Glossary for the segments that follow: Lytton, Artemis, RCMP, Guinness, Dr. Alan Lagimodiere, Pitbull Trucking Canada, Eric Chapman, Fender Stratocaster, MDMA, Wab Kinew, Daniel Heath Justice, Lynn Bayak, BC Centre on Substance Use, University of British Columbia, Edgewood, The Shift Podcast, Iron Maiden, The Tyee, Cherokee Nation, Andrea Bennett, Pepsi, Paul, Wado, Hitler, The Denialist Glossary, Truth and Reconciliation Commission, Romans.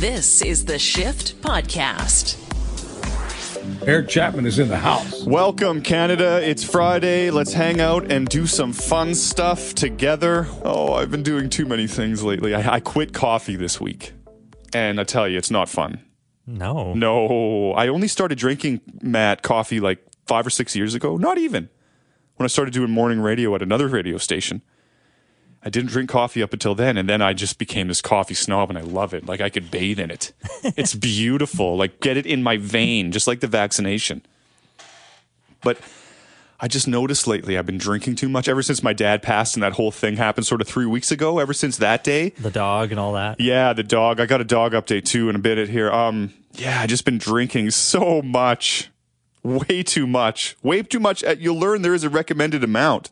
This is The Shift Podcast. Eric Chapman is in the house. Welcome, Canada. It's Friday. Let's hang out and do some fun stuff together. Oh, I've been doing too many things lately. I quit coffee this week, and I tell you, it's not fun. No. No. I only started drinking, Matt, coffee like 5 or 6 years ago. Not even. When I started doing morning radio at another radio station. I didn't drink coffee up until then, and then I just became this coffee snob, and I love it. Like, I could bathe in it. It's beautiful. Like, get it in my vein, just like the vaccination. But I just noticed lately I've been drinking too much ever since my dad passed and that whole thing happened sort of 3 weeks ago, ever since that day. The dog and all that. Yeah, the dog. I got a dog update, too, in a bit here. Yeah, I've just been drinking so much. Way too much. Way too much. You'll learn there is a recommended amount.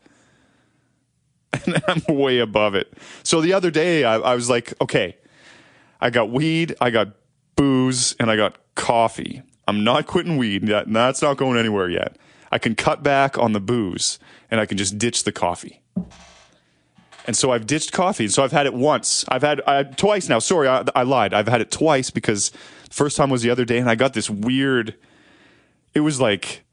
And I'm way above it. So the other day, I was like, okay, I got weed, I got booze, and I got coffee. I'm not quitting weed. That's not going anywhere yet. I can cut back on the booze, and I can just ditch the coffee. And so I've ditched coffee. And so I've had it once. I've had twice now. Sorry, I lied. I've had it twice because the first time was the other day, and I got this weird... It was like...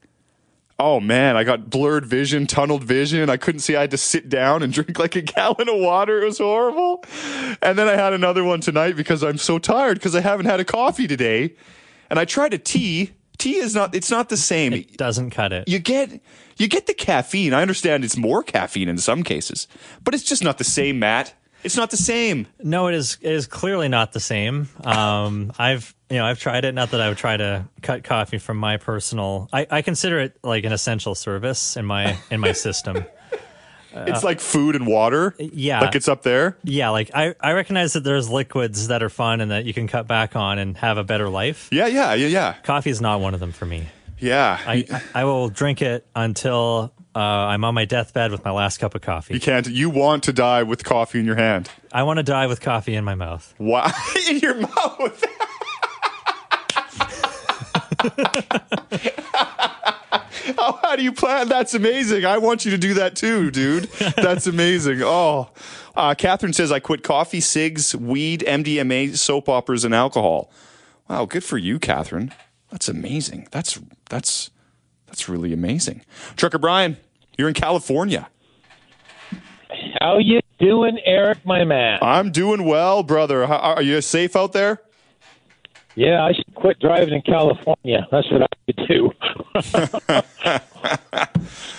Oh, man, I got blurred vision, tunneled vision. I couldn't see. I had to sit down and drink like a gallon of water. It was horrible. And then I had another one tonight because I'm so tired because I haven't had a coffee today. And I tried a tea. Tea is not, it's not the same. It doesn't cut it. You get the caffeine. I understand it's more caffeine in some cases, but it's just not the same, Matt. It's not the same. No, it is clearly not the same. I've tried it. Not that I would try to cut coffee from my personal. I consider it like an essential service in my system. It's like food and water. Yeah, like it's up there. Yeah, like I recognize that there's liquids that are fun and that you can cut back on and have a better life. Yeah. Coffee is not one of them for me. Yeah, I will drink it until. I'm on my deathbed with my last cup of coffee. You can't. You want to die with coffee in your hand. I want to die with coffee in my mouth. Wow. In your mouth. Oh, how do you plan? That's amazing. I want you to do that too, dude. That's amazing. Oh, Catherine says, I quit coffee, cigs, weed, MDMA, soap operas, and alcohol. Wow. Good for you, Catherine. That's amazing. That's really amazing. Trucker Brian. You're in California. How you doing, Eric, my man? I'm doing well, brother. Are you safe out there? Yeah, I should quit driving in California. That's what I could do.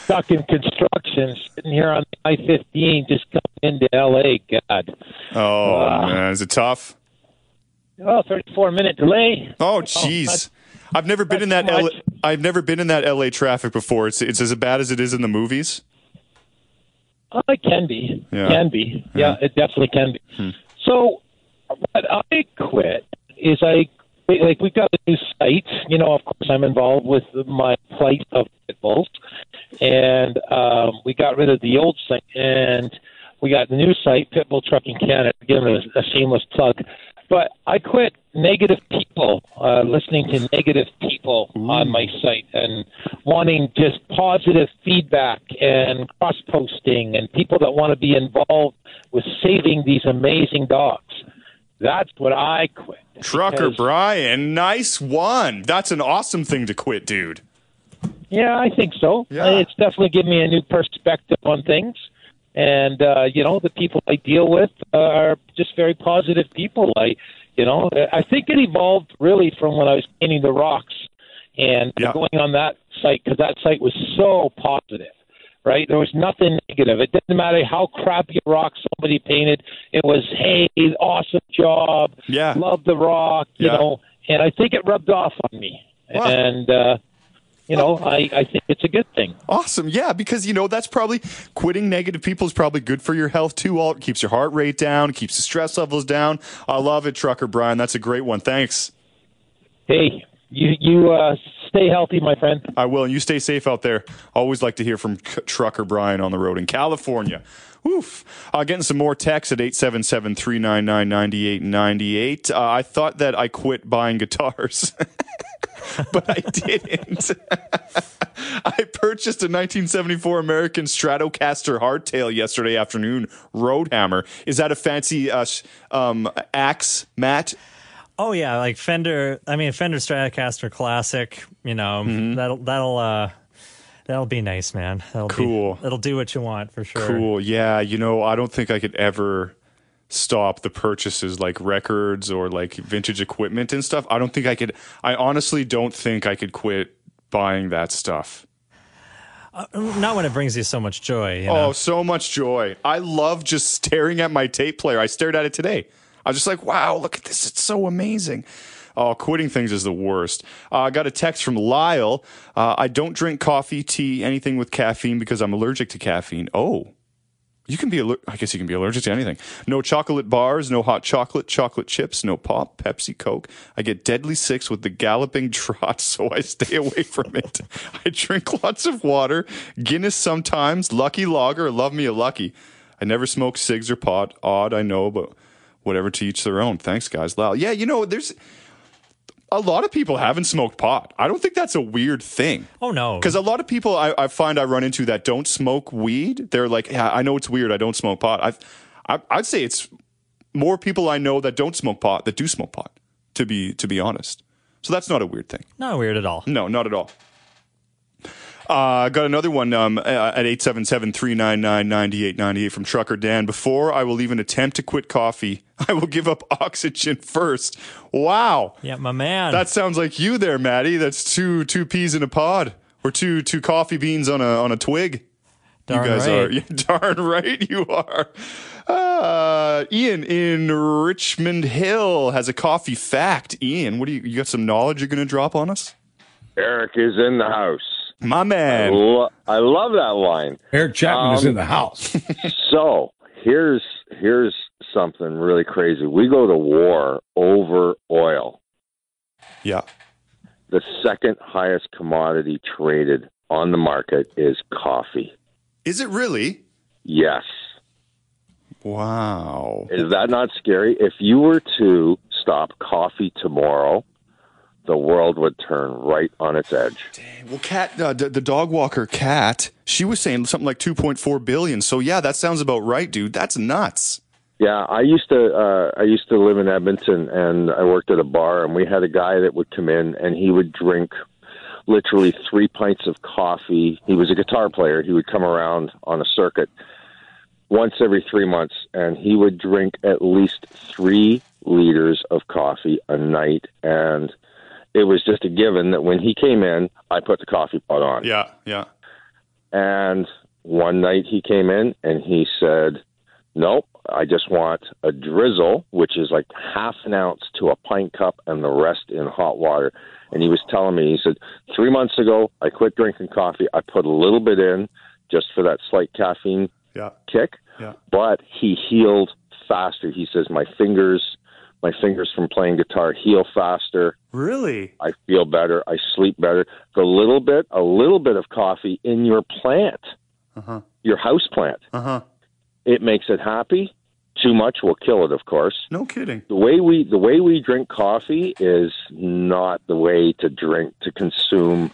Stuck in construction, sitting here on I-15, just coming into L.A., God. Oh, man, is it tough? Oh, 34-minute delay. Oh, jeez. I've never been in that LA traffic before. It's as bad as it is in the movies. It can be. Yeah. Can be. Yeah, it definitely can be. So what I quit is we've got a new site. You know, of course, I'm involved with my plight of pit bulls, and we got rid of the old site, and we got the new site, Pitbull Trucking Canada. Give them a shameless plug. But I quit negative people, listening to negative people on my site and wanting just positive feedback and cross-posting and people that want to be involved with saving these amazing dogs. That's what I quit. Trucker Brian, nice one. That's an awesome thing to quit, dude. Yeah, I think so. Yeah. It's definitely given me a new perspective on things. And, the people I deal with are just very positive people. I think it evolved really from when I was painting the rocks and going on that site because that site was so positive, right? There was nothing negative. It didn't matter how crappy a rock somebody painted. It was, hey, awesome job. Yeah. Love the rock, you know. And I think it rubbed off on me. Wow. And, I think it's a good thing. Awesome. Yeah, because, that's probably quitting negative people is probably good for your health, too. It keeps your heart rate down, keeps the stress levels down. I love it, Trucker Brian. That's a great one. Thanks. Hey, you stay healthy, my friend. I will, and you stay safe out there. Always like to hear from Trucker Brian on the road in California. Oof. Getting some more texts at 877-399-9898. I thought that I quit buying guitars. But I didn't. I purchased a 1974 American Stratocaster hardtail yesterday afternoon. Roadhammer. Is that a fancy axe, Matt? Oh yeah, like Fender. I mean, Fender Stratocaster Classic. You know, that'll be nice, man. That'll cool. It'll do what you want for sure. Cool. Yeah. You know, I don't think I could ever stop the purchases, like records or like vintage equipment and stuff. I don't think I could. I honestly don't think I could quit buying that stuff. Not when it brings you so much joy. You know? Oh, so much joy. I love just staring at my tape player. I stared at it today. I was just like, wow, look at this. It's so amazing. Oh, quitting things is the worst. I got a text from Lyle. I don't drink coffee, tea, anything with caffeine because I'm allergic to caffeine. Oh, you can be I guess you can be allergic to anything. No chocolate bars, no hot chocolate, chocolate chips, no pop, Pepsi, Coke. I get deadly sick with the galloping trot, so I stay away from it. I drink lots of water, Guinness sometimes, Lucky Lager, love me a Lucky. I never smoke cigs or pot. Odd, I know, but whatever, to each their own. Thanks, guys. Lyle. Yeah, you know, there's a lot of people haven't smoked pot. I don't think that's a weird thing. Oh, no. Because a lot of people I find I run into that don't smoke weed. They're like, yeah, I know it's weird. I don't smoke pot. I'd say it's more people I know that don't smoke pot that do smoke pot, to be honest. So that's not a weird thing. Not weird at all. No, not at all. I got another one at 877-399-9898 from Trucker Dan. Before I will even attempt to quit coffee, I will give up oxygen first. Wow. Yeah, my man. That sounds like you there, Maddie. That's two peas in a pod, or two coffee beans on a twig. Darn you guys right. Are. Yeah, darn right you are. Ian in Richmond Hill has a coffee fact. Ian, what do you got some knowledge you're going to drop on us? Eric is in the house. My man. I love that line. Eric Chapman is in the house. So here's something really crazy. We go to war over oil. Yeah. The second highest commodity traded on the market is coffee. Is it really? Yes. Wow. Is that not scary? If you were to stop coffee tomorrow, the world would turn right on its edge. Dang. Well, Kat, the dog walker Kat, she was saying something like 2.4 billion. So yeah, that sounds about right, dude. That's nuts. Yeah, I used to live in Edmonton, and I worked at a bar, and we had a guy that would come in, and he would drink literally 3 pints of coffee. He was a guitar player. He would come around on a circuit once every 3 months, and he would drink at least 3 liters of coffee a night, and it was just a given that when he came in, I put the coffee pot on. Yeah, yeah. And one night he came in and he said, nope, I just want a drizzle, which is like half an ounce to a pint cup and the rest in hot water. And he was telling me, he said, 3 months ago, I quit drinking coffee. I put a little bit in just for that slight caffeine kick. Yeah. But he healed faster. He says, my fingers from playing guitar heal faster. Really? I feel better. I sleep better. A little bit of coffee in your plant, your house plant. It makes it happy. Too much will kill it, of course. No kidding. The way we drink coffee is not the way to consume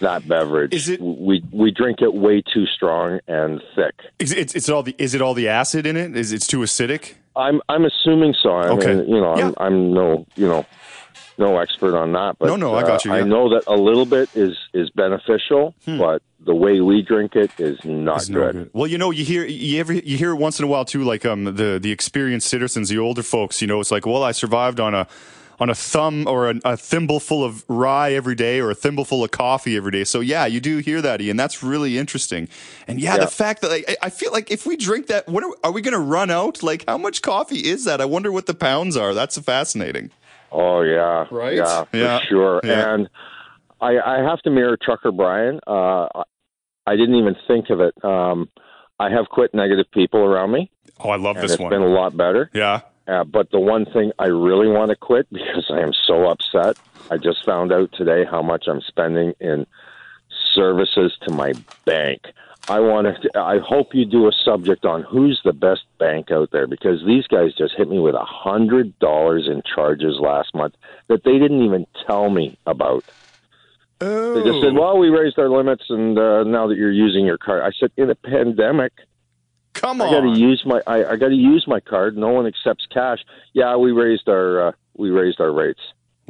that beverage. Is it? We drink it way too strong and thick. Is it all the acid in it? Is it too acidic? I'm assuming so. I mean, you know, I'm no expert on that, but no, I got you. Yeah. I know that a little bit is beneficial, but the way we drink it is not good. Well, you know, you hear once in a while too, like the experienced citizens, the older folks. You know, it's like, well, I survived on a thumb or a thimbleful of rye every day, or a thimbleful of coffee every day. So yeah, you do hear that, Ian. That's really interesting. And the fact that I feel like if we drink that, what are we going to run out? Like, how much coffee is that? I wonder what the pounds are. That's fascinating. Oh yeah, right. Yeah, for sure. Yeah. And I have to mirror Trucker Brian. I didn't even think of it. I have quit negative people around me. Oh, I love this one. It's been a lot better. Yeah. But the one thing I really want to quit, because I am so upset, I just found out today how much I'm spending in services to my bank. I hope you do a subject on who's the best bank out there, because these guys just hit me with $100 in charges last month that they didn't even tell me about. Oh. They just said, well, we raised our limits, and now that you're using your card. I said, in a pandemic... Come on! I got to use my card. No one accepts cash. Yeah, we raised our we raised our rates.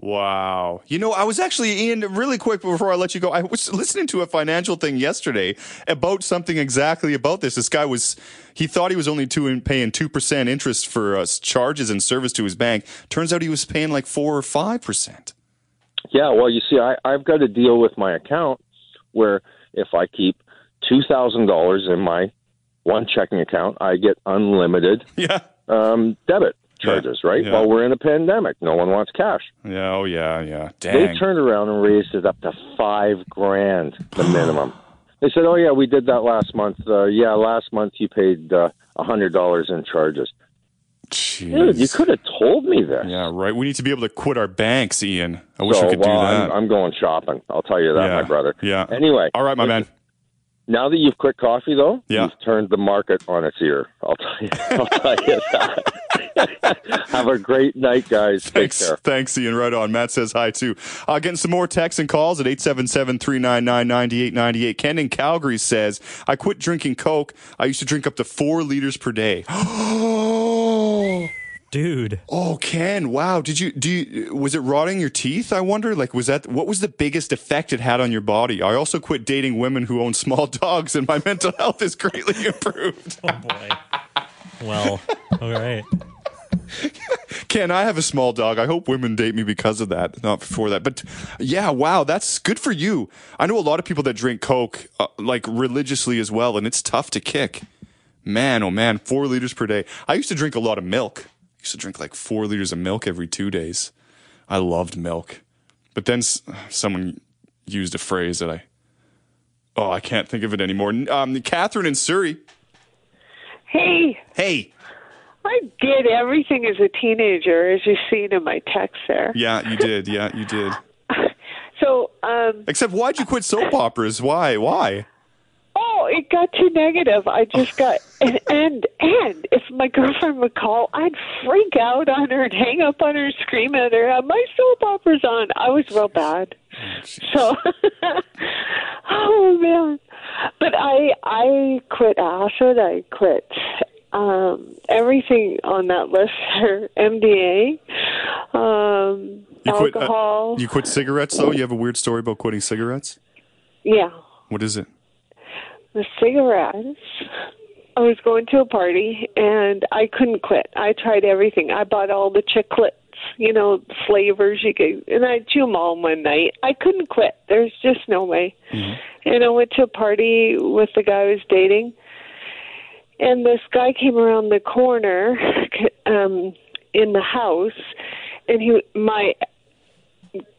Wow. You know, I was actually, Ian, really quick before I let you go, I was listening to a financial thing yesterday about something exactly about this. This guy was, he thought he was only paying 2% interest for charges and service to his bank. Turns out he was paying like 4 or 5%. Yeah, well, you see, I've got to deal with my account where if I keep $2,000 in my one checking account, I get unlimited debit charges, right? Yeah. Well, we're in a pandemic. No one wants cash. Yeah, oh, yeah, yeah. Dang. They turned around and raised it up to $5,000, the minimum. They said, oh, yeah, we did that last month. Yeah, last month you paid $100 in charges. Jeez. Dude, you could have told me this. Yeah, right. We need to be able to quit our banks, Ian. I wish we could do that. I'm going shopping. I'll tell you that, my brother. Yeah. Anyway. All right, my man. Now that you've quit coffee, though, you've turned the market on its ear. I'll tell you that. Have a great night, guys. Thanks. Take care. Thanks, Ian. Right on. Matt says hi, too. Getting some more texts and calls at 877-399-9898. Ken in Calgary says, I quit drinking Coke. I used to drink up to 4 liters per day. Oh, dude. Oh, Ken. Wow. Was it rotting your teeth? I wonder, what was the biggest effect it had on your body? I also quit dating women who own small dogs, and my mental health is greatly improved. Oh, boy. Well, all right. Ken, I have a small dog. I hope women date me because of that, not before that. But yeah, wow, that's good for you. I know a lot of people that drink Coke religiously as well, and it's tough to kick. Man, oh man, 4 liters per day. I used to drink a lot of milk. I used to drink like 4 liters of milk every 2 days. I loved milk. But then someone used a phrase that I can't think of it anymore. Catherine in Surrey. Hey. I did everything as a teenager, as you've seen in my text there. Yeah, you did. Yeah, you did. So, except why'd you quit soap operas? Why? Oh, it got too negative. I just got, and if my girlfriend would call, I'd freak out on her and hang up on her and scream at her, have my soap opera's on. I was real bad. So, oh man. But I quit acid. I quit everything on that list, MDA, alcohol. You quit cigarettes, though? You have a weird story about quitting cigarettes? Yeah. What is it? The cigarettes. I was going to a party, and I couldn't quit. I tried everything. I bought all the chiclets, flavors you could, and I chew them all one night. I couldn't quit. There's just no way. Mm-hmm. And I went to a party with the guy I was dating, and this guy came around the corner in the house, and my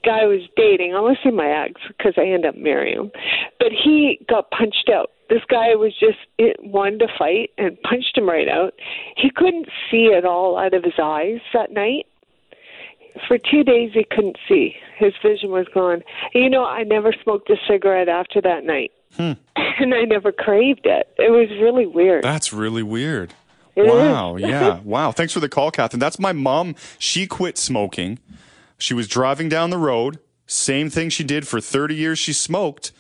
guy I was dating, I want to say my ex because I end up marrying him, but he got punched out. This guy was wanted to fight and punched him right out. He couldn't see at all out of his eyes that night. For 2 days, he couldn't see. His vision was gone. I never smoked a cigarette after that night. Hmm. And I never craved it. It was really weird. That's really weird. Wow, yeah. Wow. Thanks for the call, Catherine. That's my mom. She quit smoking. She was driving down the road. Same thing she did for 30 years. She smoked.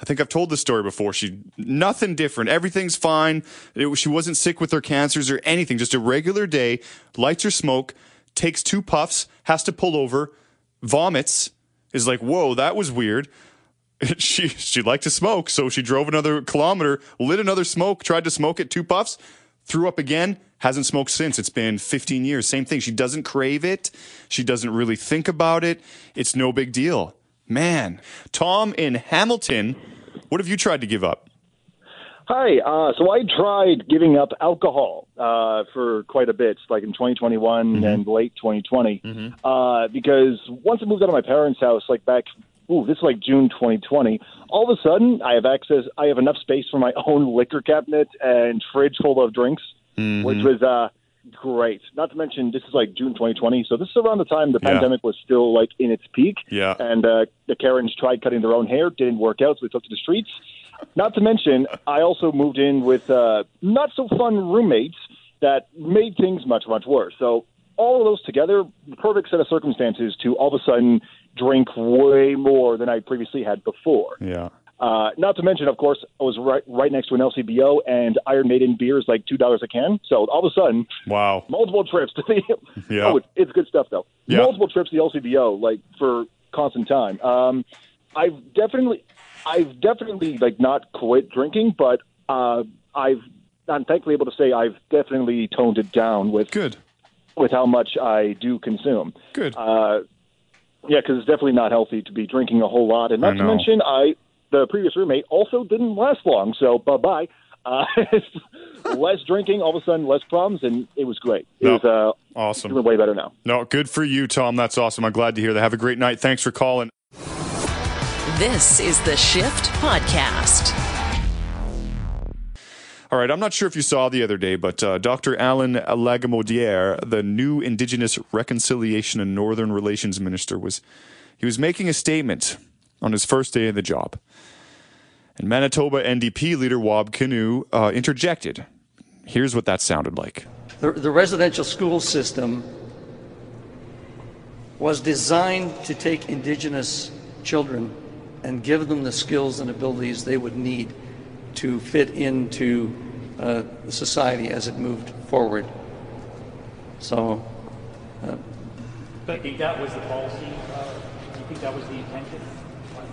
I think I've told this story before. Nothing different. Everything's fine. She wasn't sick with her cancers or anything. Just a regular day. Lights her smoke. Takes 2 puffs. Has to pull over. Vomits. Is like, whoa, that was weird. She liked to smoke, so she drove another kilometer, lit another smoke, tried to smoke it, 2 puffs, threw up again, hasn't smoked since. It's been 15 years. Same thing. She doesn't crave it. She doesn't really think about it. It's no big deal. Man. Tom in Hamilton, what have you tried to give up? Hi. So I tried giving up alcohol for quite a bit, like in 2021 mm-hmm. and late 2020, mm-hmm. Because once I moved out of my parents' house, like back... Ooh, this is like June 2020. All of a sudden, I have access. I have enough space for my own liquor cabinet and fridge full of drinks, mm-hmm. which was great. Not to mention, this is like June 2020. So this is around the time the pandemic was still like in its peak. Yeah. And the Karens tried cutting their own hair. Didn't work out, so they took to the streets. Not to mention, I also moved in with not so fun roommates that made things much, much worse. So all of those together, the perfect set of circumstances to all of a sudden drink way more than I previously had before. Yeah. Not to mention, of course, I was right next to an LCBO and Iron Maiden beer is like $2 a can. So all of a sudden, wow, multiple trips to the yeah. Oh, it's good stuff though. Yeah. Multiple trips to the LCBO, like for constant time. I've definitely like not quit drinking, but I'm thankfully able to say I've definitely toned it down with good with how much I do consume. Good. Yeah, because it's definitely not healthy to be drinking a whole lot. And not to mention, the previous roommate also didn't last long, so bye-bye. Less drinking, all of a sudden less problems, and it was great. It was awesome. Doing way better now. No, good for you, Tom. That's awesome. I'm glad to hear that. Have a great night. Thanks for calling. This is The Shift Podcast. All right, I'm not sure if you saw the other day, but Dr. Alan Lagimodiere, the new Indigenous Reconciliation and Northern Relations Minister, was making a statement on his first day of the job. And Manitoba NDP leader Wab Kinew interjected. Here's what that sounded like. The residential school system was designed to take Indigenous children and give them the skills and abilities they would need to fit into society as it moved forward. So, do you think that was the policy? Do you think that was the intention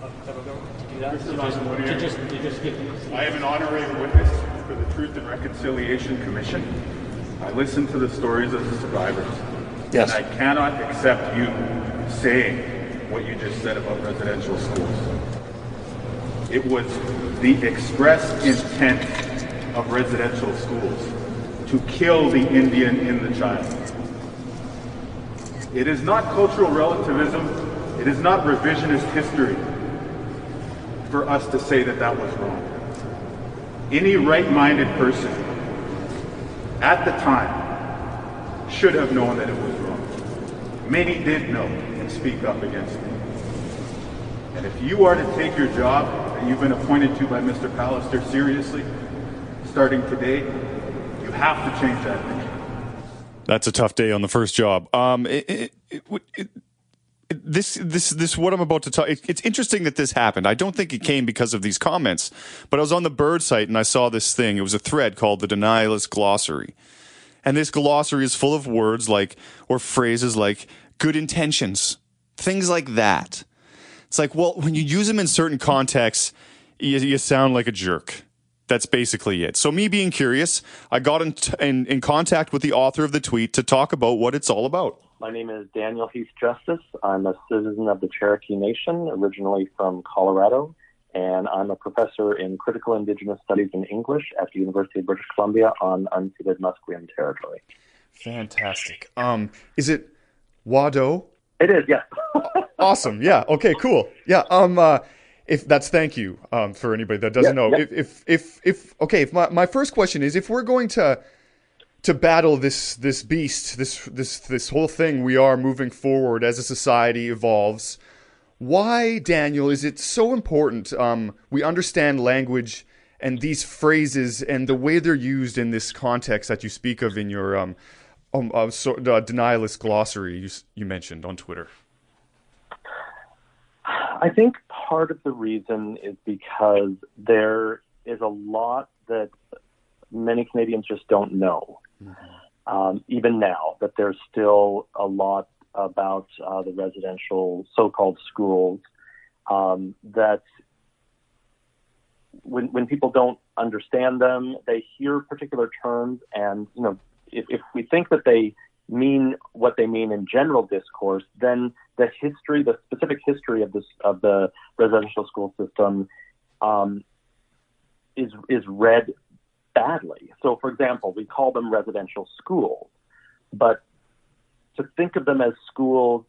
of the federal government to do that? To just give them. I am an honorary witness for the Truth and Reconciliation Commission. I listen to the stories of the survivors. Yes. And I cannot accept you saying what you just said about residential schools. It was the express intent of residential schools to kill the Indian in the child. It is not cultural relativism. It is not revisionist history for us to say that that was wrong. Any right-minded person at the time should have known that it was wrong. Many did know and speak up against it. And if you are to take your job that you've been appointed to by Mr. Pallister seriously, starting today, you have to change that thing. That's a tough day on the first job. This what I'm about to talk. It's interesting that this happened. I don't think it came because of these comments, but I was on the Bird site and I saw this thing. It was a thread called the Denialist Glossary, and this glossary is full of words like or phrases like good intentions, things like that. It's like, well, when you use them in certain contexts, you sound like a jerk. That's basically it. So me being curious, I got in contact with the author of the tweet to talk about what it's all about. My name is Daniel Heath Justice. I'm a citizen of the Cherokee Nation, originally from Colorado, and I'm a professor in critical Indigenous studies in English at the University of British Columbia on unceded Musqueam territory. Fantastic. Is it Wado? It is, yeah. Awesome. Yeah. Okay, cool. Yeah. If that's thank you for anybody that doesn't know. Yeah. If my first question is, if we're going to battle this beast, this whole thing we are moving forward as a society evolves, why, Daniel, is it so important we understand language and these phrases and the way they're used in this context that you speak of in your denialist glossary you mentioned on Twitter? I think part of the reason is because there is a lot that many Canadians just don't know, even now, that there's still a lot about the residential so-called schools that when people don't understand them, they hear particular terms and, you know, if we think that they mean what they mean in general discourse, then the history, the specific history of the residential school system, is read badly. So, for example, we call them residential schools, but to think of them as schools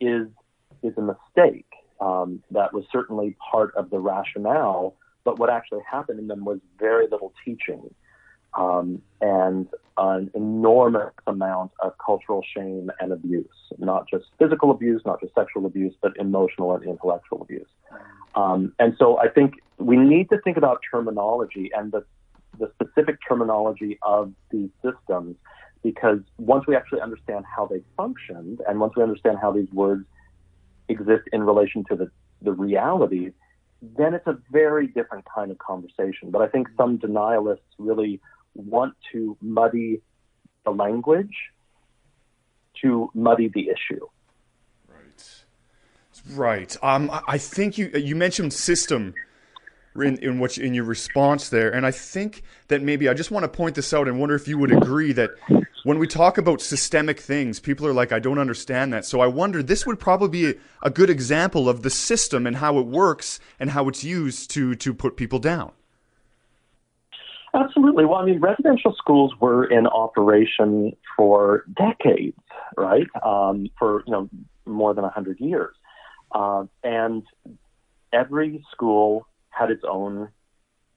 is a mistake. That was certainly part of the rationale, but what actually happened in them was very little teaching. And an enormous amount of cultural shame and abuse, not just physical abuse, not just sexual abuse, but emotional and intellectual abuse. And so I think we need to think about terminology and the specific terminology of these systems, because once we actually understand how they functioned and once we understand how these words exist in relation to the reality, then it's a very different kind of conversation. But I think some denialists really want to muddy the language to muddy the issue. Right. I think you mentioned system in your response there, and I think that maybe I just want to point this out and wonder if you would agree that when we talk about systemic things, people are like, I don't understand that. So I wonder, this would probably be a good example of the system and how it works and how it's used to put people down. Absolutely. Well, I mean, residential schools were in operation for decades, right? For more than 100 years. And every school had its own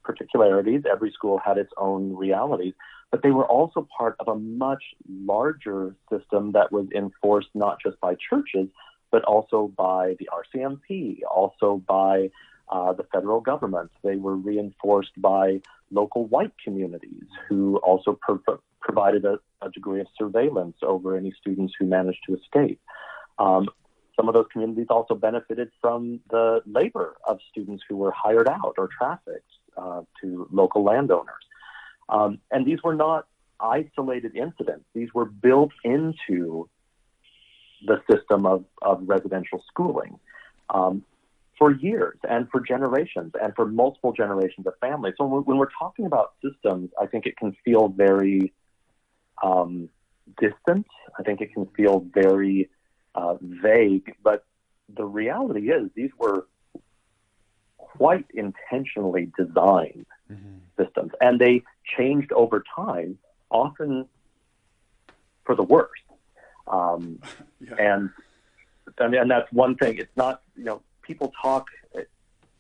particularities. Every school had its own realities, but they were also part of a much larger system that was enforced not just by churches, but also by the RCMP, also by the federal government. They were reinforced by local white communities who also provided a degree of surveillance over any students who managed to escape. Some of those communities also benefited from the labor of students who were hired out or trafficked to local landowners. And these were not isolated incidents. These were built into the system of residential schooling for years and for generations and for multiple generations of families. So when we're talking about systems, I think it can feel very distant. I think it can feel very vague, but the reality is these were quite intentionally designed systems, and they changed over time, often for the worse. And that's one thing. It's not, people talk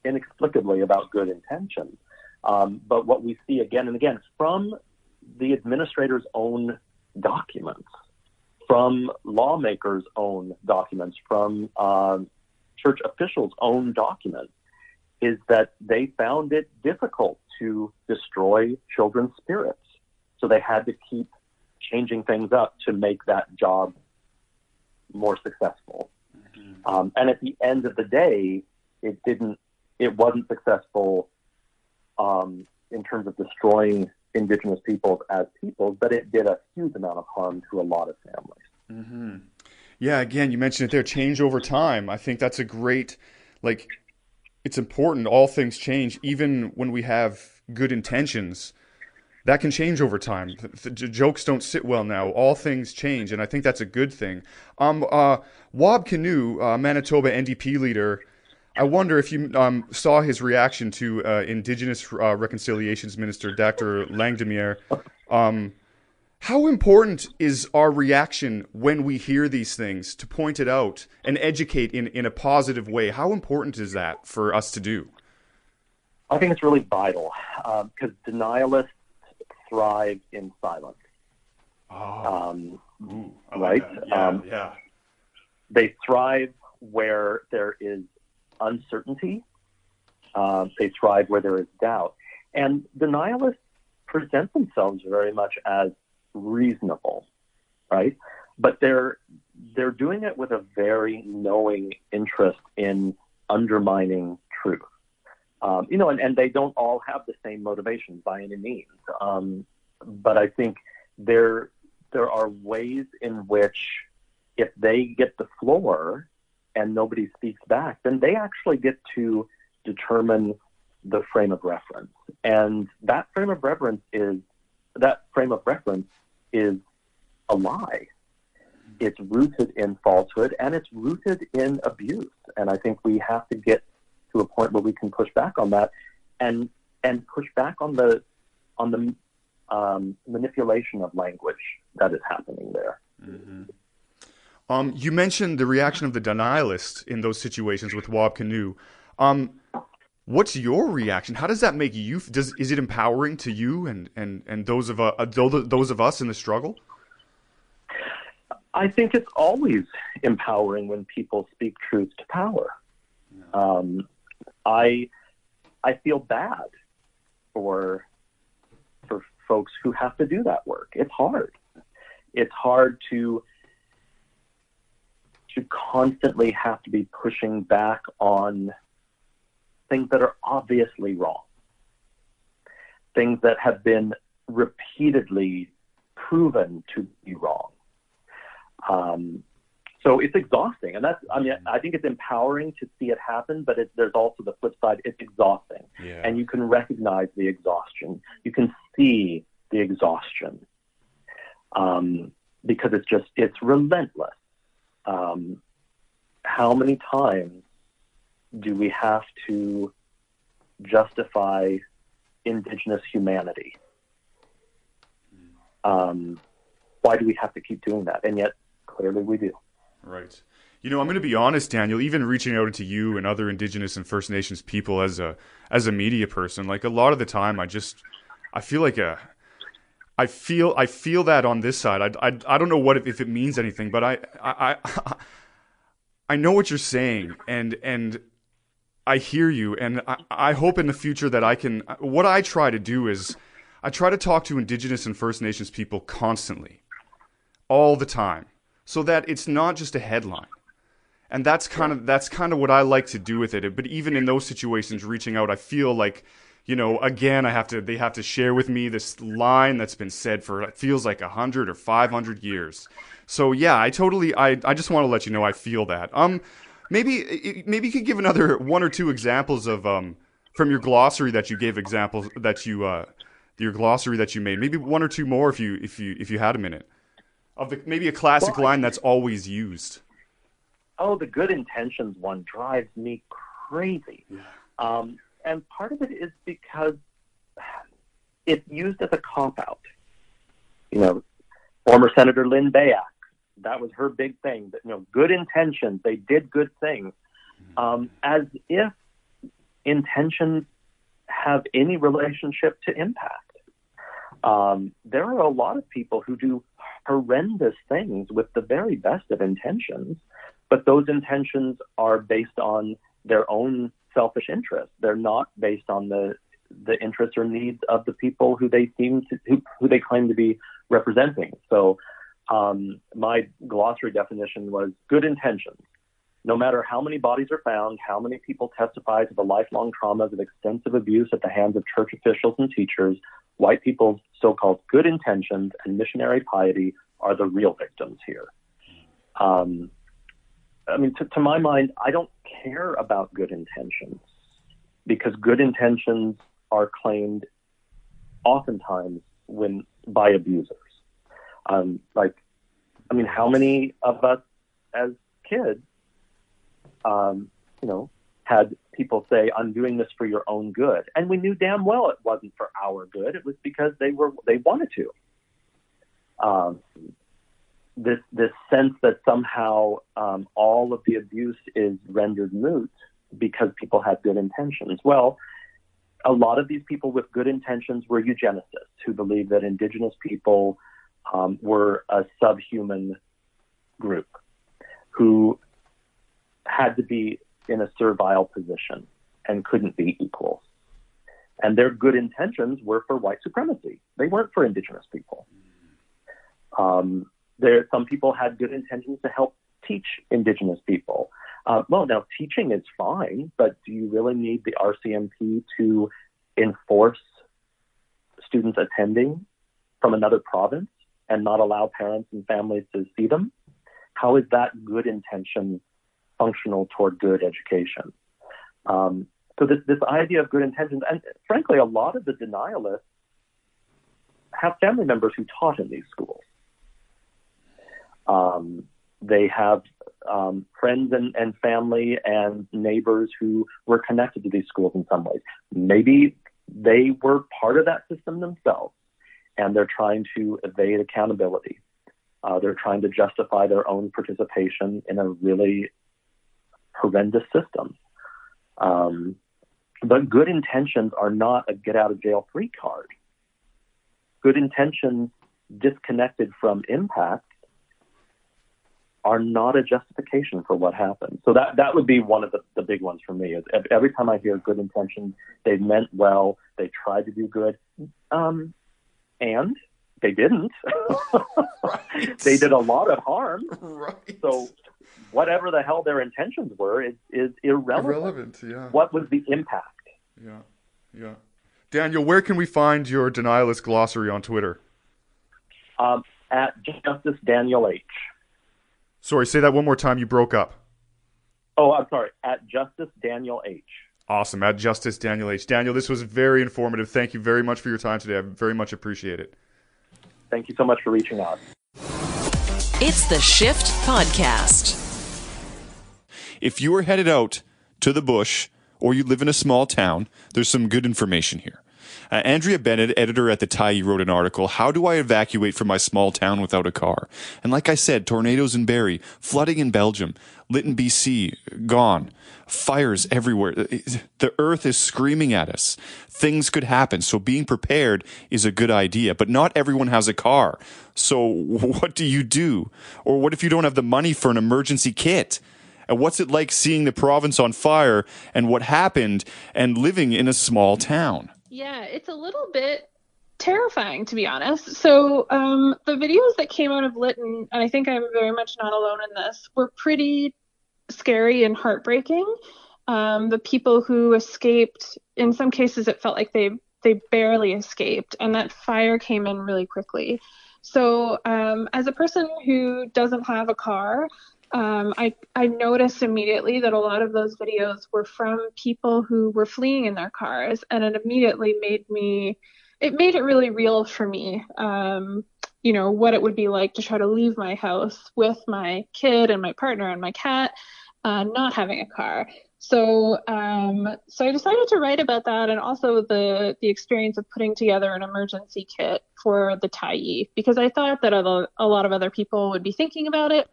inexplicably about good intentions, but what we see again and again from the administrator's own documents, from lawmakers' own documents, from church officials' own documents, is that they found it difficult to destroy children's spirits. So they had to keep changing things up to make that job more successful. And at the end of the day, it wasn't successful in terms of destroying Indigenous peoples as peoples, but it did a huge amount of harm to a lot of families. Yeah, again, you mentioned it there, change over time. I think that's a great, it's important. All things change, even when we have good intentions. That can change over time. The jokes don't sit well now. All things change, and I think that's a good thing. Wab Kinew, Manitoba NDP leader, I wonder if you saw his reaction to Indigenous Reconciliations Minister Dr. Lagimodiere. How important is our reaction when we hear these things to point it out and educate in a positive way? How important is that for us to do? I think it's really vital because denialists thrive in silence. Like that. Yeah. They thrive where there is uncertainty. They thrive where there is doubt. And denialists present themselves very much as reasonable, right? But they're doing it with a very knowing interest in undermining truth. And they don't all have the same motivation by any means. But I think there are ways in which if they get the floor and nobody speaks back, then they actually get to determine the frame of reference. And that frame of reference is a lie. It's rooted in falsehood and it's rooted in abuse. And I think we have to get to a point where we can push back on that and push back on the manipulation of language that is happening there. You mentioned the reaction of the denialist in those situations with Wab Kinew. What's your reaction? How does that make you? Is it empowering to you and those of us in the struggle? I think it's always empowering when people speak truth to power. I feel bad for folks who have to do that work. It's hard. It's hard to constantly have to be pushing back on things that are obviously wrong, things that have been repeatedly proven to be wrong. So it's exhausting. And that's, I mean, I think it's empowering to see it happen, but there's also the flip side. It's exhausting. Yeah. And you can recognize the exhaustion. You can see the exhaustion because it's relentless. How many times do we have to justify Indigenous humanity? Why do we have to keep doing that? And yet, clearly we do. Right. You know, I'm going to be honest, Daniel, even reaching out to you and other Indigenous and First Nations people as a media person, like a lot of the time, I feel that on this side. I don't know if it means anything, but I know what you're saying, and I hear you, and I hope in the future that I can. What I try to do is I try to talk to Indigenous and First Nations people constantly, all the time, so that it's not just a headline. And that's kind of what I like to do with it. But even in those situations, reaching out, I feel like, you know, again, they have to share with me this line that's been said for, it feels like 100 or 500 years. So yeah, I just want to let you know I feel that. Maybe you could give another one or two examples of from your glossary that you gave, examples that you your glossary that you made. Maybe one or two more if you had a minute. Of maybe a classic line that's always used. Oh, the good intentions one drives me crazy. Yeah. And part of it is because it's used as a cop-out. You know, former Senator Lynn Bayak, that was her big thing. That, you know, good intentions, they did good things. As if intentions have any relationship to impact. There are a lot of people who do horrendous things with the very best of intentions, but those intentions are based on their own selfish interests. They're not based on the interests or needs of the people who they claim to be representing. So my glossary definition was good intentions. No matter how many bodies are found, how many people testify to the lifelong traumas of extensive abuse at the hands of church officials and teachers, white people's so-called good intentions and missionary piety are the real victims here. I mean, to my mind, I don't care about good intentions because good intentions are claimed oftentimes by abusers. How many of us as kids, had people say, I'm doing this for your own good. And we knew damn well it wasn't for our good. It was because they wanted to. This sense that somehow all of the abuse is rendered moot because people had good intentions. Well, a lot of these people with good intentions were eugenicists who believed that Indigenous people were a subhuman group who had to be in a servile position and couldn't be equals. And their good intentions were for white supremacy. They weren't for Indigenous people. Some people had good intentions to help teach Indigenous people. Now teaching is fine, but do you really need the RCMP to enforce students attending from another province and not allow parents and families to see them? How is that good intention functional toward good education? So this idea of good intentions, and frankly, a lot of the denialists have family members who taught in these schools. They have friends and family and neighbors who were connected to these schools in some ways. Maybe they were part of that system themselves, and they're trying to evade accountability. They're trying to justify their own participation in a really horrendous system. But good intentions are not a get-out-of-jail-free card. Good intentions disconnected from impact are not a justification for what happened. So that would be one of the big ones for me. Is every time I hear good intentions, they meant well, they tried to do good, and they didn't. Right. They did a lot of harm. Right. So whatever the hell their intentions were is irrelevant. Yeah. What was the impact? Yeah, yeah. Daniel, where can we find your denialist glossary on Twitter? At Justice Daniel H. Sorry, say that one more time. You broke up. Oh, I'm sorry. At Justice Daniel H. Awesome. At Justice Daniel H. Daniel, this was very informative. Thank you very much for your time today. I very much appreciate it. Thank you so much for reaching out. It's the Shift Podcast. If you are headed out to the bush or you live in a small town, there's some good information here. Andrea Bennett, editor at The Tyee, wrote an article, How Do I Evacuate from My Small Town Without a Car? And like I said, tornadoes in Barrie, flooding in Belgium, Lytton, BC, gone, fires everywhere. The earth is screaming at us. Things could happen, so being prepared is a good idea, but not everyone has a car. So what do you do? Or what if you don't have the money for an emergency kit? And what's it like seeing the province on fire and what happened and living in a small town? Yeah, it's a little bit terrifying, to be honest. So the videos that came out of Lytton, and I think I'm very much not alone in this, were pretty scary and heartbreaking. The people who escaped, in some cases it felt like they barely escaped, and that fire came in really quickly. So as a person who doesn't have a car, I noticed immediately that a lot of those videos were from people who were fleeing in their cars, and it immediately made it really real for me, you know, what it would be like to try to leave my house with my kid and my partner and my cat, not having a car. So so I decided to write about that, and also the experience of putting together an emergency kit for the Tyee, because I thought that a lot of other people would be thinking about it.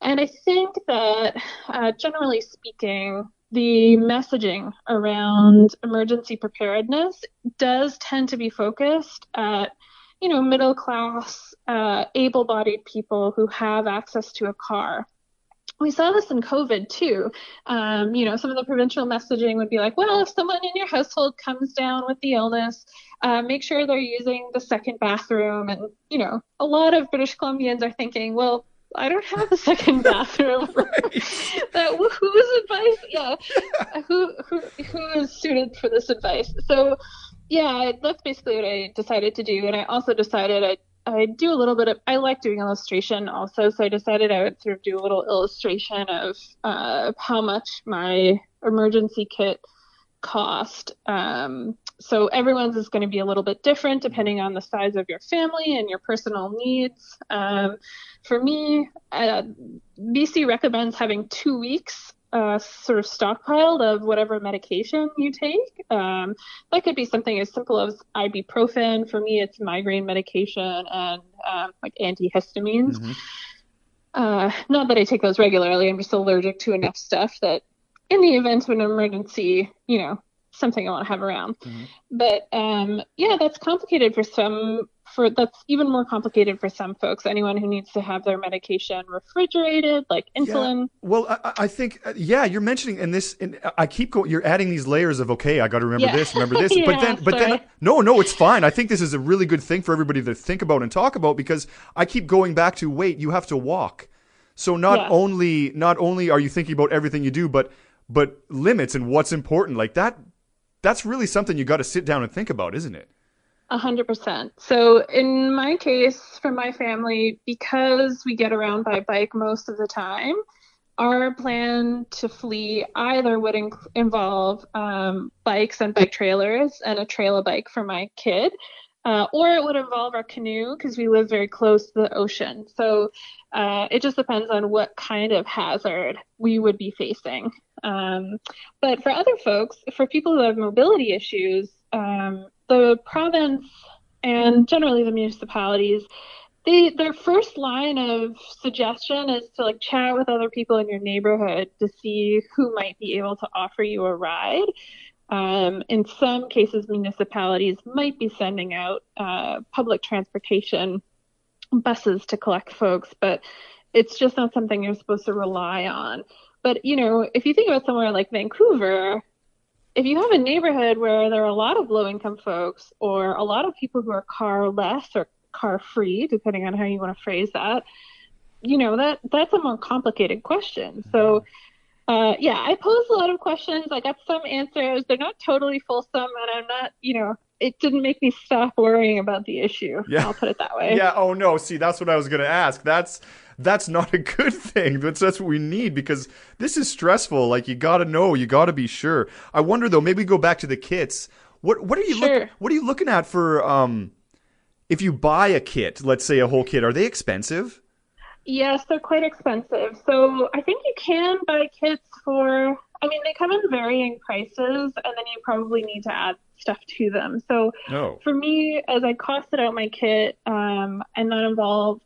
And I think that, generally speaking, the messaging around emergency preparedness does tend to be focused at, you know, middle class, able-bodied people who have access to a car. We saw this in COVID too. You know, some of the provincial messaging would be like, well, if someone in your household comes down with the illness, make sure they're using the second bathroom. And, you know, a lot of British Columbians are thinking, well, I don't have a second bathroom. That whose advice? Yeah, who is suited for this advice? So, yeah, that's basically what I decided to do. And I also decided I'd do a little bit of. I like doing illustration also, so I decided I would sort of do a little illustration of how much my emergency kit cost. So everyone's is going to be a little bit different depending on the size of your family and your personal needs. For me, BC recommends having 2 weeks sort of stockpiled of whatever medication you take. That could be something as simple as ibuprofen. For me, it's migraine medication and like antihistamines. Mm-hmm. Not that I take those regularly. I'm just allergic to enough stuff that in the event of an emergency, you know, something I want to have around. Mm-hmm. But yeah, that's complicated for some. That's even more complicated for some folks. Anyone who needs to have their medication refrigerated, like insulin. Yeah. Well, I think you're mentioning in this. And I keep going. You're adding these layers of okay, I got to remember this, remember this. Yeah, but then, no, it's fine. I think this is a really good thing for everybody to think about and talk about, because I keep going back to wait. You have to walk. So not only are you thinking about everything you do, but limits and what's important like that. That's really something you got to sit down and think about, isn't it? 100%. So in my case, for my family, because we get around by bike most of the time, our plan to flee either would involve bikes and bike trailers and a trailer bike for my kid, or it would involve our canoe because we live very close to the ocean. So it just depends on what kind of hazard we would be facing. But for other folks, for people who have mobility issues, the province and generally the municipalities, their first line of suggestion is to like chat with other people in your neighborhood to see who might be able to offer you a ride. In some cases, municipalities might be sending out public transportation buses to collect folks, but it's just not something you're supposed to rely on. But, you know, if you think about somewhere like Vancouver, if you have a neighborhood where there are a lot of low-income folks or a lot of people who are car-less or car-free, depending on how you want to phrase that, you know, that's a more complicated question. So, yeah, I pose a lot of questions. I got some answers. They're not totally fulsome, and I'm not, you know, it didn't make me stop worrying about the issue. Yeah. I'll put it that way. Yeah. Oh, no. See, that's what I was going to ask. That's not a good thing. That's what we need, because this is stressful. Like, you got to know, you got to be sure. I wonder though, maybe go back to the kits. What are you sure. What are you looking at for, if you buy a kit, let's say a whole kit, are they expensive? Yes, they're quite expensive. So I think you can buy kits for, I mean, they come in varying prices, and then you probably need to add stuff to them. So for me, as I costed out my kit, and that involved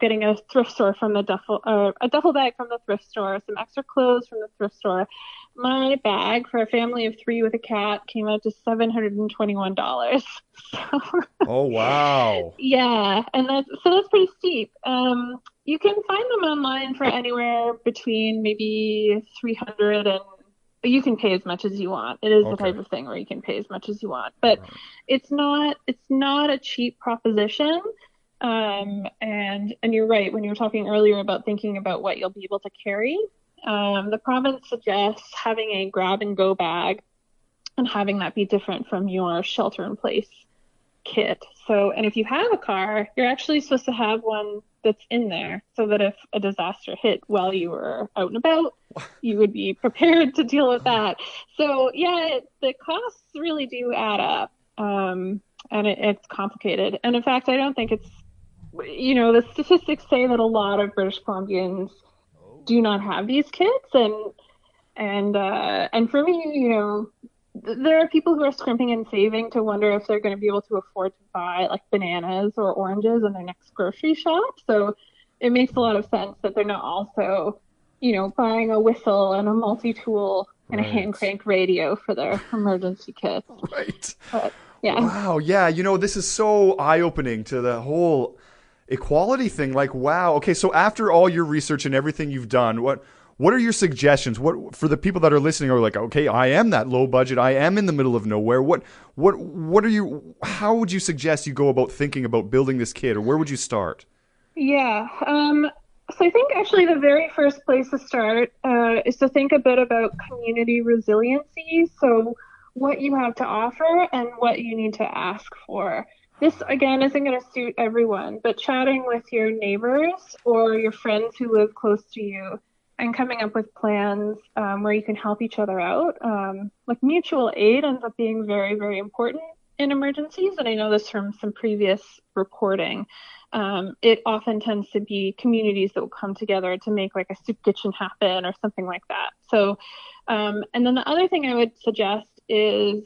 getting a thrift store from the duffel bag from the thrift store, some extra clothes from the thrift store. My bag for a family of three with a cat came out to $721. So, oh wow! Yeah, and that's pretty steep. You can find them online for anywhere between maybe $300 and. You can pay as much as you want. It is the type of thing where you can pay as much as you want, but it's not a cheap proposition. And you're right, when you were talking earlier about thinking about what you'll be able to carry, the province suggests having a grab and go bag and having that be different from your shelter in place kit. So, and if you have a car, you're actually supposed to have one that's in there so that if a disaster hit while you were out and about, you would be prepared to deal with that. So yeah, the costs really do add up. And it's complicated. And in fact, I don't think it's, you know, the statistics say that a lot of British Columbians do not have these kits. And for me, you know, there are people who are scrimping and saving to wonder if they're going to be able to afford to buy like bananas or oranges in their next grocery shop. So it makes a lot of sense that they're not also, you know, buying a whistle and a multi-tool and a hand crank radio for their emergency kits. Right. But, yeah. Wow. Yeah. You know, this is so eye-opening to the whole equality thing. Like, wow. Okay. So after all your research and everything you've done, what are your suggestions? What, for the people that are listening are like, okay, I am that low budget. I am in the middle of nowhere. What are you, how would you suggest you go about thinking about building this kit, or where would you start? Yeah. So I think actually the very first place to start is to think a bit about community resiliency. So what you have to offer and what you need to ask for. This, again, isn't going to suit everyone, but chatting with your neighbors or your friends who live close to you and coming up with plans where you can help each other out. Like mutual aid ends up being very, very important in emergencies. And I know this from some previous reporting. It often tends to be communities that will come together to make like a soup kitchen happen or something like that. So, and then the other thing I would suggest is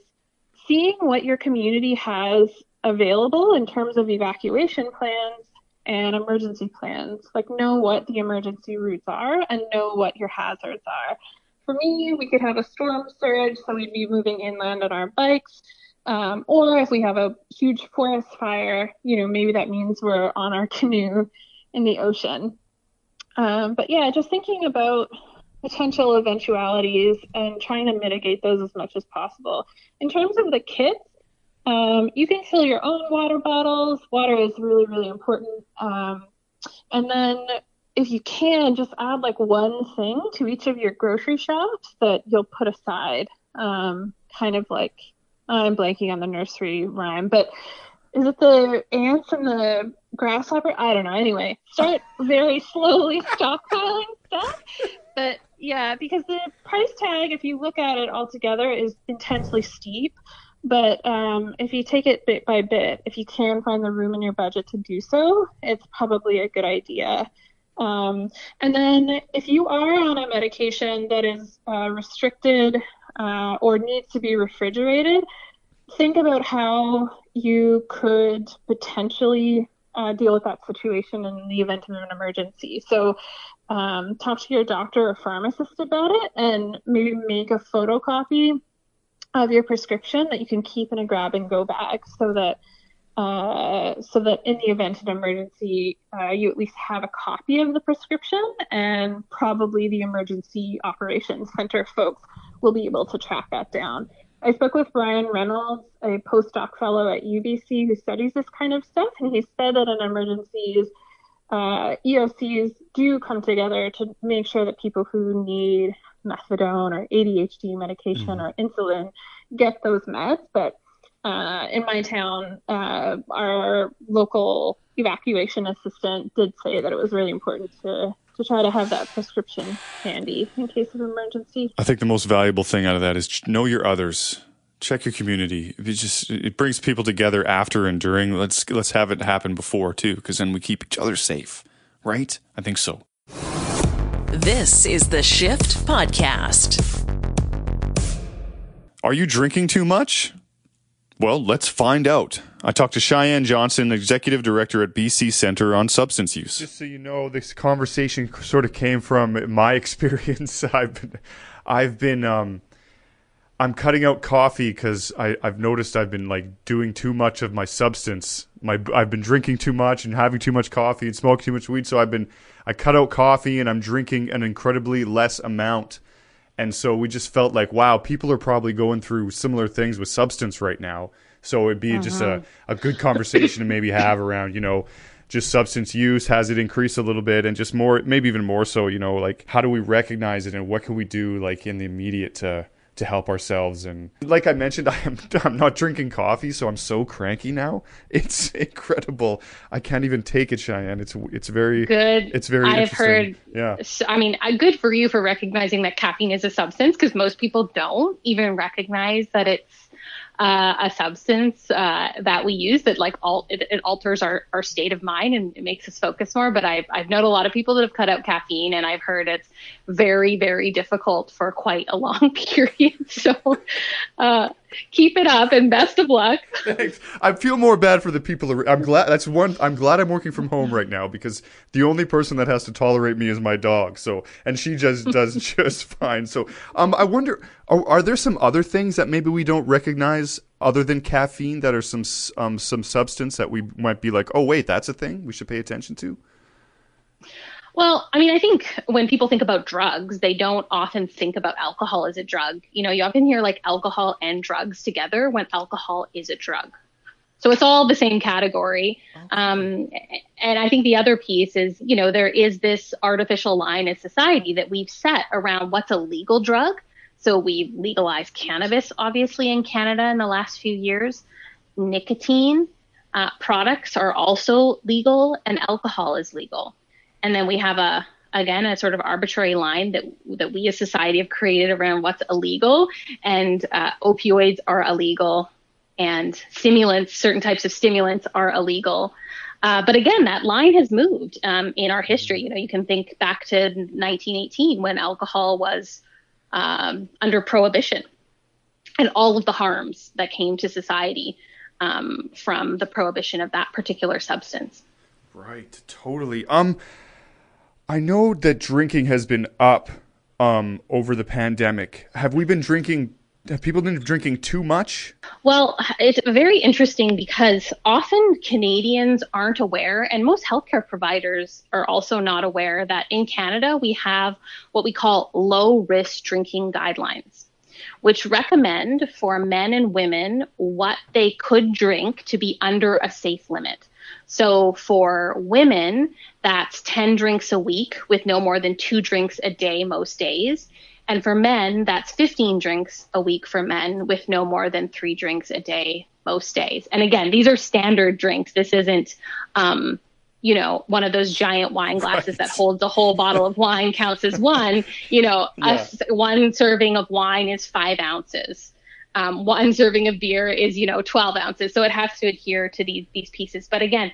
seeing what your community has available in terms of evacuation plans and emergency plans. Like, know what the emergency routes are and know what your hazards are. For me, we could have a storm surge, so we'd be moving inland on our bikes. Or if we have a huge forest fire, you know, maybe that means we're on our canoe in the ocean. But yeah, just thinking about potential eventualities and trying to mitigate those as much as possible. In terms of the kits, you can fill your own water bottles. Water is really, really important. And then if you can, just add like one thing to each of your grocery shops that you'll put aside. Kind of like, I'm blanking on the nursery rhyme, but is it the ants and the grasshopper? I don't know. Anyway, start very slowly stockpiling stuff. But yeah, because the price tag, if you look at it altogether, is intensely steep. But if you take it bit by bit, if you can find the room in your budget to do so, it's probably a good idea. And then if you are on a medication that is restricted or needs to be refrigerated, think about how you could potentially deal with that situation in the event of an emergency. So talk to your doctor or pharmacist about it and maybe make a photocopy of your prescription that you can keep in a grab and go bag so that in the event of an emergency, you at least have a copy of the prescription, and probably the emergency operations center folks will be able to track that down. I spoke with Brian Reynolds, a postdoc fellow at UBC who studies this kind of stuff, and he said that in emergencies, ELCs do come together to make sure that people who need methadone or ADHD medication or insulin get those meds. But in my town, our local evacuation assistant did say that it was really important to try to have that prescription handy in case of emergency. I think the most valuable thing out of that is know your others. Check your community. It brings people together after and during. Let's have it happen before too, because then we keep each other safe, right? I think so. This is the Shift Podcast. Are you drinking too much? Well, let's find out. I talked to Cheyenne Johnson, Executive Director at BC Centre on Substance Use. Just so you know, this conversation sort of came from my experience. I'm cutting out coffee because I've noticed I've been like doing too much of my substance. I've been drinking too much and having too much coffee and smoking too much weed. So I cut out coffee and I'm drinking an incredibly less amount. And so we just felt like, wow, people are probably going through similar things with substance right now. So it'd be just a good conversation to maybe have around, you know, just substance use. Has it increased a little bit? And just more, maybe even more so, you know, like how do we recognize it and what can we do like in the immediate to help ourselves? And like I mentioned, I'm not drinking coffee, so I'm so cranky now. It's incredible. I can't even take it, Cheyenne. It's very good. It's very interesting. I've heard. Yeah. I mean, good for you for recognizing that caffeine is a substance, because most people don't even recognize that it's a substance that we use that like it alters our state of mind and it makes us focus more. But I've known a lot of people that have cut out caffeine, and I've heard it's very, very difficult for quite a long period. So keep it up and best of luck. Thanks. I feel more bad for the people. I'm glad I'm working from home right now, because the only person that has to tolerate me is my dog. So, and she just does just fine. So I wonder, are there some other things that maybe we don't recognize other than caffeine that are some substance that we might be like, oh wait, that's a thing we should pay attention to? Well, I mean, I think when people think about drugs, they don't often think about alcohol as a drug. You know, you often hear like alcohol and drugs together when alcohol is a drug. So it's all the same category. And I think the other piece is, you know, there is this artificial line in society that we've set around what's a legal drug. So we've legalized cannabis, obviously, in Canada in the last few years. Nicotine products are also legal, and alcohol is legal. And then we have a sort of arbitrary line that we as society have created around what's illegal, and opioids are illegal, and stimulants, certain types of stimulants, are illegal. But again, that line has moved in our history. You know, you can think back to 1918 when alcohol was under prohibition, and all of the harms that came to society from the prohibition of that particular substance. Right, totally. I know that drinking has been up over the pandemic. Have people been drinking too much? Well, it's very interesting because often Canadians aren't aware, and most healthcare providers are also not aware, that in Canada we have what we call low-risk drinking guidelines, which recommend for men and women what they could drink to be under a safe limit. So for women, that's 10 drinks a week with no more than 2 drinks a day most days. And for men, that's 15 drinks a week for men with no more than 3 drinks a day most days. And again, these are standard drinks. This isn't, you know, one of those giant wine glasses that holds a whole bottle of wine counts as one. You know, one serving of wine is 5 ounces. One serving of beer is, you know, 12 ounces. So it has to adhere to these pieces. But again,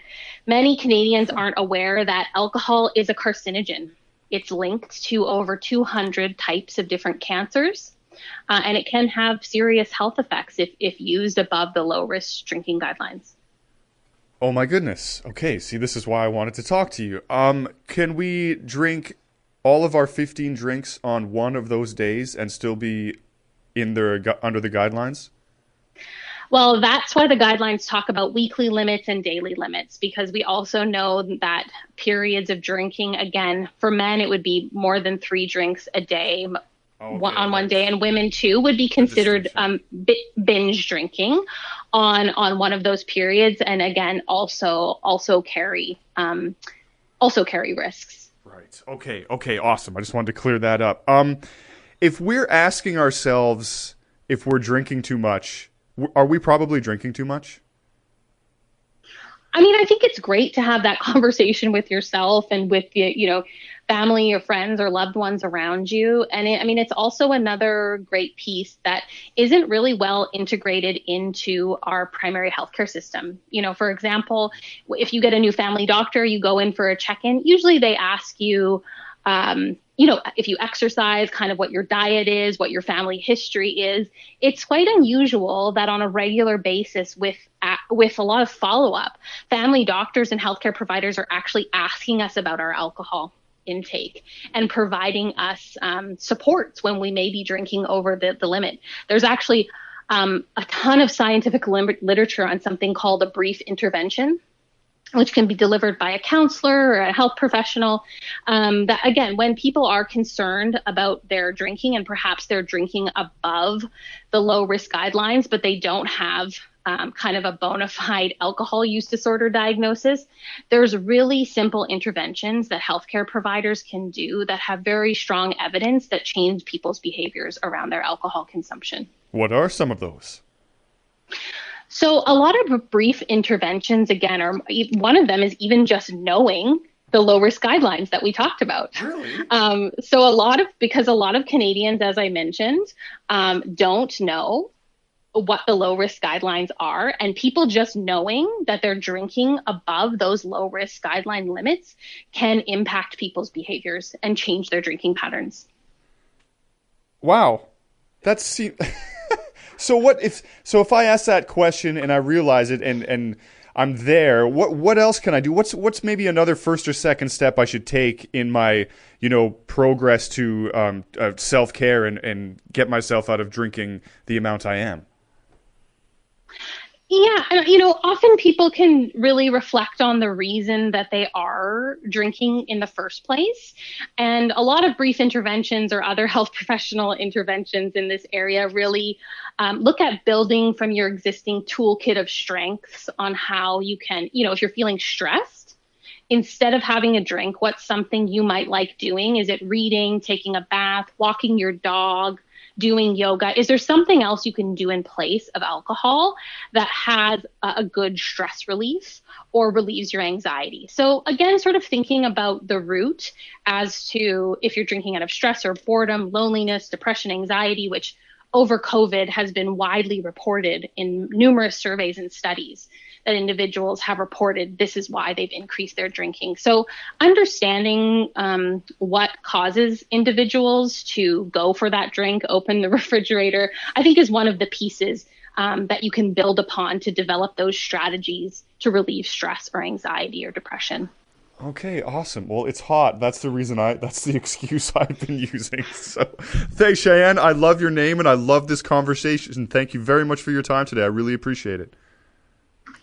many Canadians aren't aware that alcohol is a carcinogen. It's linked to over 200 types of different cancers. And it can have serious health effects if used above the low-risk drinking guidelines. Oh, my goodness. Okay, see, this is why I wanted to talk to you. Can we drink all of our 15 drinks on one of those days and still be under the guidelines? Well, that's why the guidelines talk about weekly limits and daily limits, because we also know that periods of drinking, again, for men, it would be more than 3 drinks a day one day, and women too would be considered binge drinking on one of those periods, and again, also carry also carry risks. Right. Okay. Awesome. I just wanted to clear that up. If we're asking ourselves if we're drinking too much, are we probably drinking too much? I mean, I think it's great to have that conversation with yourself and with, family or friends or loved ones around you. And it's also another great piece that isn't really well integrated into our primary healthcare system. For example, if you get a new family doctor, you go in for a check-in, usually they ask you, if you exercise, kind of what your diet is, what your family history is. It's quite unusual that on a regular basis with a lot of follow-up, family doctors and healthcare providers are actually asking us about our alcohol intake and providing us supports when we may be drinking over the limit. There's actually a ton of scientific literature on something called a brief intervention, which can be delivered by a counselor or a health professional. That again, when people are concerned about their drinking and perhaps they're drinking above the low risk guidelines, but they don't have kind of a bona fide alcohol use disorder diagnosis, there's really simple interventions that healthcare providers can do that have very strong evidence that change people's behaviors around their alcohol consumption. What are some of those? So a lot of brief interventions, again, are one of them is even just knowing the low risk guidelines that we talked about. Really? Because a lot of Canadians, as I mentioned, don't know what the low risk guidelines are, and people just knowing that they're drinking above those low risk guideline limits can impact people's behaviors and change their drinking patterns. Wow. That's... So if I ask that question and I realize it and I'm there, what else can I do? What's maybe another first or second step I should take in my, progress to self-care and get myself out of drinking the amount I am? Yeah, often people can really reflect on the reason that they are drinking in the first place. And a lot of brief interventions or other health professional interventions in this area really look at building from your existing toolkit of strengths on how you can, if you're feeling stressed, instead of having a drink, what's something you might like doing? Is it reading, taking a bath, walking your dog, doing yoga? Is there something else you can do in place of alcohol that has a good stress relief or relieves your anxiety? So again, sort of thinking about the root as to if you're drinking out of stress or boredom, loneliness, depression, anxiety, which over COVID has been widely reported in numerous surveys and studies that individuals have reported this is why they've increased their drinking. So understanding what causes individuals to go for that drink, open the refrigerator, I think is one of the pieces that you can build upon to develop those strategies to relieve stress or anxiety or depression. Okay, awesome. Well, it's hot. That's the excuse I've been using. So thanks, Cheyenne. I love your name and I love this conversation. And thank you very much for your time today. I really appreciate it.